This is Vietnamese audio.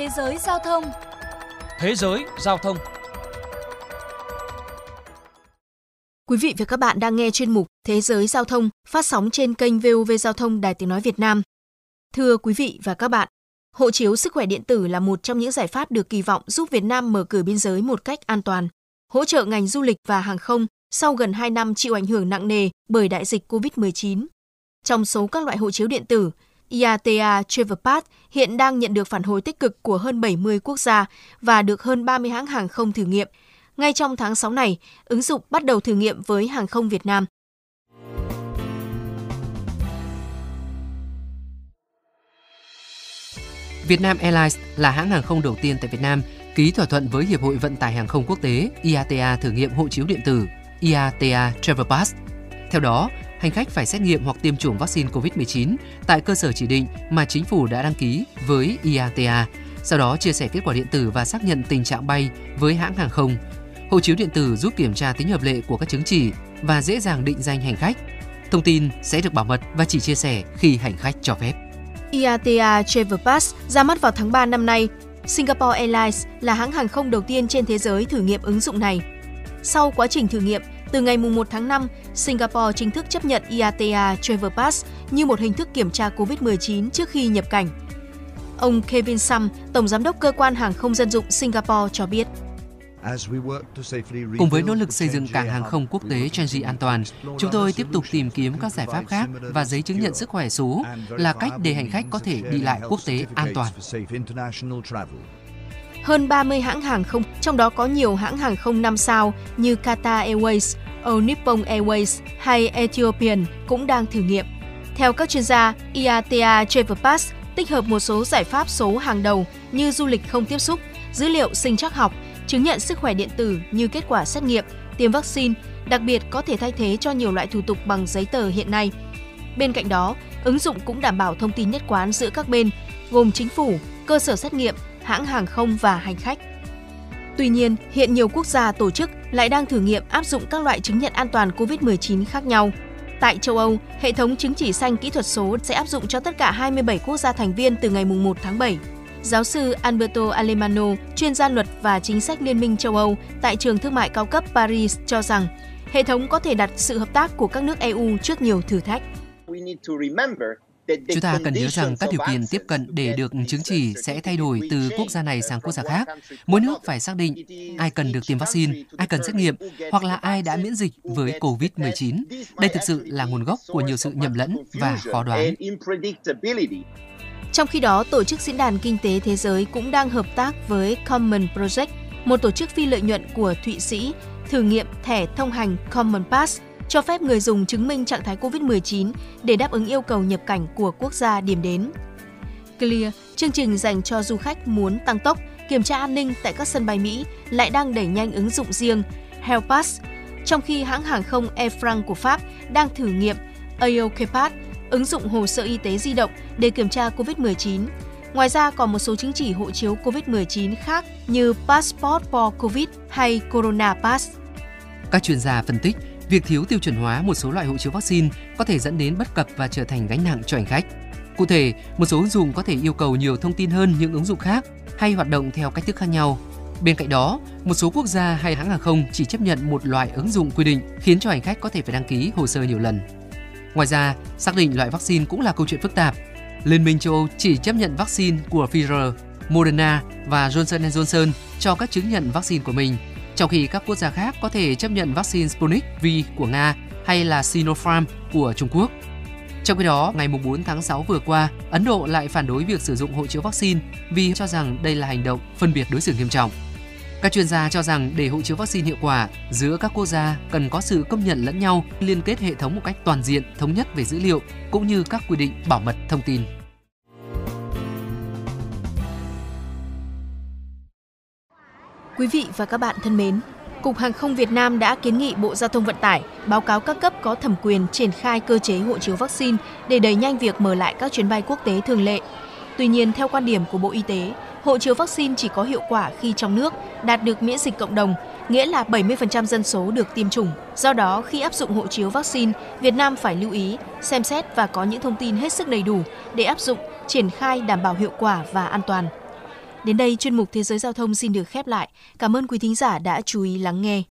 Thế giới giao thông. Thế giới giao thông. Quý vị và các bạn đang nghe chuyên mục Thế giới giao thông phát sóng trên kênh VOV Giao thông Đài Tiếng nói Việt Nam. Thưa quý vị và các bạn, hộ chiếu sức khỏe điện tử là một trong những giải pháp được kỳ vọng giúp Việt Nam mở cửa biên giới một cách an toàn, hỗ trợ ngành du lịch và hàng không sau gần 2 năm chịu ảnh hưởng nặng nề bởi đại dịch COVID-19. Trong số các loại hộ chiếu điện tử, IATA Travel Pass hiện đang nhận được phản hồi tích cực của hơn 70 quốc gia và được hơn 30 hãng hàng không thử nghiệm. Ngay trong tháng 6 này, ứng dụng bắt đầu thử nghiệm với hàng không Việt Nam. Vietnam Airlines là hãng hàng không đầu tiên tại Việt Nam ký thỏa thuận với Hiệp hội Vận tải Hàng không Quốc tế IATA thử nghiệm hộ chiếu điện tử IATA Travel Pass. Theo đó, hành khách phải xét nghiệm hoặc tiêm chủng vaccine COVID-19 tại cơ sở chỉ định mà chính phủ đã đăng ký với IATA, sau đó chia sẻ kết quả điện tử và xác nhận tình trạng bay với hãng hàng không. Hộ chiếu điện tử giúp kiểm tra tính hợp lệ của các chứng chỉ và dễ dàng định danh hành khách. Thông tin sẽ được bảo mật và chỉ chia sẻ khi hành khách cho phép. IATA Travel Pass ra mắt vào tháng 3 năm nay. Singapore Airlines là hãng hàng không đầu tiên trên thế giới thử nghiệm ứng dụng này. Sau quá trình thử nghiệm, từ ngày 1 tháng 5, Singapore chính thức chấp nhận IATA Travel Pass như một hình thức kiểm tra COVID-19 trước khi nhập cảnh. Ông Kevin Sam, Tổng Giám đốc Cơ quan Hàng không Dân dụng Singapore cho biết. Cùng với nỗ lực xây dựng cảng hàng không quốc tế Changi an toàn, chúng tôi tiếp tục tìm kiếm các giải pháp khác và giấy chứng nhận sức khỏe số là cách để hành khách có thể đi lại quốc tế an toàn. Hơn 30 hãng hàng không, trong đó có nhiều hãng hàng không 5 sao như Qatar Airways, All Nippon Airways hay Ethiopian cũng đang thử nghiệm. Theo các chuyên gia, IATA Travel Pass tích hợp một số giải pháp số hàng đầu như du lịch không tiếp xúc, dữ liệu sinh trắc học, chứng nhận sức khỏe điện tử như kết quả xét nghiệm, tiêm vaccine, đặc biệt có thể thay thế cho nhiều loại thủ tục bằng giấy tờ hiện nay. Bên cạnh đó, ứng dụng cũng đảm bảo thông tin nhất quán giữa các bên, gồm chính phủ, cơ sở xét nghiệm, hãng hàng không và hành khách. Tuy nhiên, hiện nhiều quốc gia tổ chức lại đang thử nghiệm áp dụng các loại chứng nhận an toàn COVID-19 khác nhau. Tại châu Âu, hệ thống chứng chỉ xanh kỹ thuật số sẽ áp dụng cho tất cả 27 quốc gia thành viên từ ngày 1 tháng 7. Giáo sư Alberto Alemano, chuyên gia luật và chính sách Liên minh châu Âu tại trường thương mại cao cấp Paris cho rằng hệ thống có thể đặt sự hợp tác của các nước EU trước nhiều thử thách. Chúng ta cần nhớ rằng các điều kiện tiếp cận để được chứng chỉ sẽ thay đổi từ quốc gia này sang quốc gia khác. Mỗi nước phải xác định ai cần được tiêm vaccine, ai cần xét nghiệm, hoặc là ai đã miễn dịch với COVID-19. Đây thực sự là nguồn gốc của nhiều sự nhầm lẫn và khó đoán. Trong khi đó, Tổ chức Diễn đàn Kinh tế Thế giới cũng đang hợp tác với Common Project, một tổ chức phi lợi nhuận của Thụy Sĩ, thử nghiệm thẻ thông hành Common Pass, cho phép người dùng chứng minh trạng thái COVID-19 để đáp ứng yêu cầu nhập cảnh của quốc gia điểm đến. Clear, chương trình dành cho du khách muốn tăng tốc, kiểm tra an ninh tại các sân bay Mỹ, lại đang đẩy nhanh ứng dụng riêng Health Pass, trong khi hãng hàng không Air France của Pháp đang thử nghiệm AOK Pass, ứng dụng hồ sơ y tế di động để kiểm tra COVID-19. Ngoài ra còn một số chứng chỉ hộ chiếu COVID-19 khác như Passport for Covid hay Corona Pass. Các chuyên gia phân tích, việc thiếu tiêu chuẩn hóa một số loại hộ chiếu vaccine có thể dẫn đến bất cập và trở thành gánh nặng cho hành khách. Cụ thể, một số ứng dụng có thể yêu cầu nhiều thông tin hơn những ứng dụng khác hay hoạt động theo cách thức khác nhau. Bên cạnh đó, một số quốc gia hay hãng hàng không chỉ chấp nhận một loại ứng dụng quy định, khiến cho hành khách có thể phải đăng ký hồ sơ nhiều lần. Ngoài ra, xác định loại vaccine cũng là câu chuyện phức tạp. Liên minh châu Âu chỉ chấp nhận vaccine của Pfizer, Moderna và Johnson & Johnson cho các chứng nhận vaccine của mình, trong khi các quốc gia khác có thể chấp nhận vaccine Sputnik V của Nga hay là Sinopharm của Trung Quốc. Trong khi đó, ngày 4 tháng 6 vừa qua, Ấn Độ lại phản đối việc sử dụng hộ chiếu vaccine vì cho rằng đây là hành động phân biệt đối xử nghiêm trọng. Các chuyên gia cho rằng để hộ chiếu vaccine hiệu quả, giữa các quốc gia cần có sự công nhận lẫn nhau, liên kết hệ thống một cách toàn diện, thống nhất về dữ liệu, cũng như các quy định bảo mật thông tin. Quý vị và các bạn thân mến, Cục Hàng không Việt Nam đã kiến nghị Bộ Giao thông Vận tải báo cáo các cấp có thẩm quyền triển khai cơ chế hộ chiếu vaccine để đẩy nhanh việc mở lại các chuyến bay quốc tế thường lệ. Tuy nhiên, theo quan điểm của Bộ Y tế, hộ chiếu vaccine chỉ có hiệu quả khi trong nước đạt được miễn dịch cộng đồng, nghĩa là 70% dân số được tiêm chủng. Do đó, khi áp dụng hộ chiếu vaccine, Việt Nam phải lưu ý, xem xét và có những thông tin hết sức đầy đủ để áp dụng, triển khai đảm bảo hiệu quả và an toàn. Đến đây chuyên mục Thế giới Giao thông xin được khép lại. Cảm ơn quý thính giả đã chú ý lắng nghe.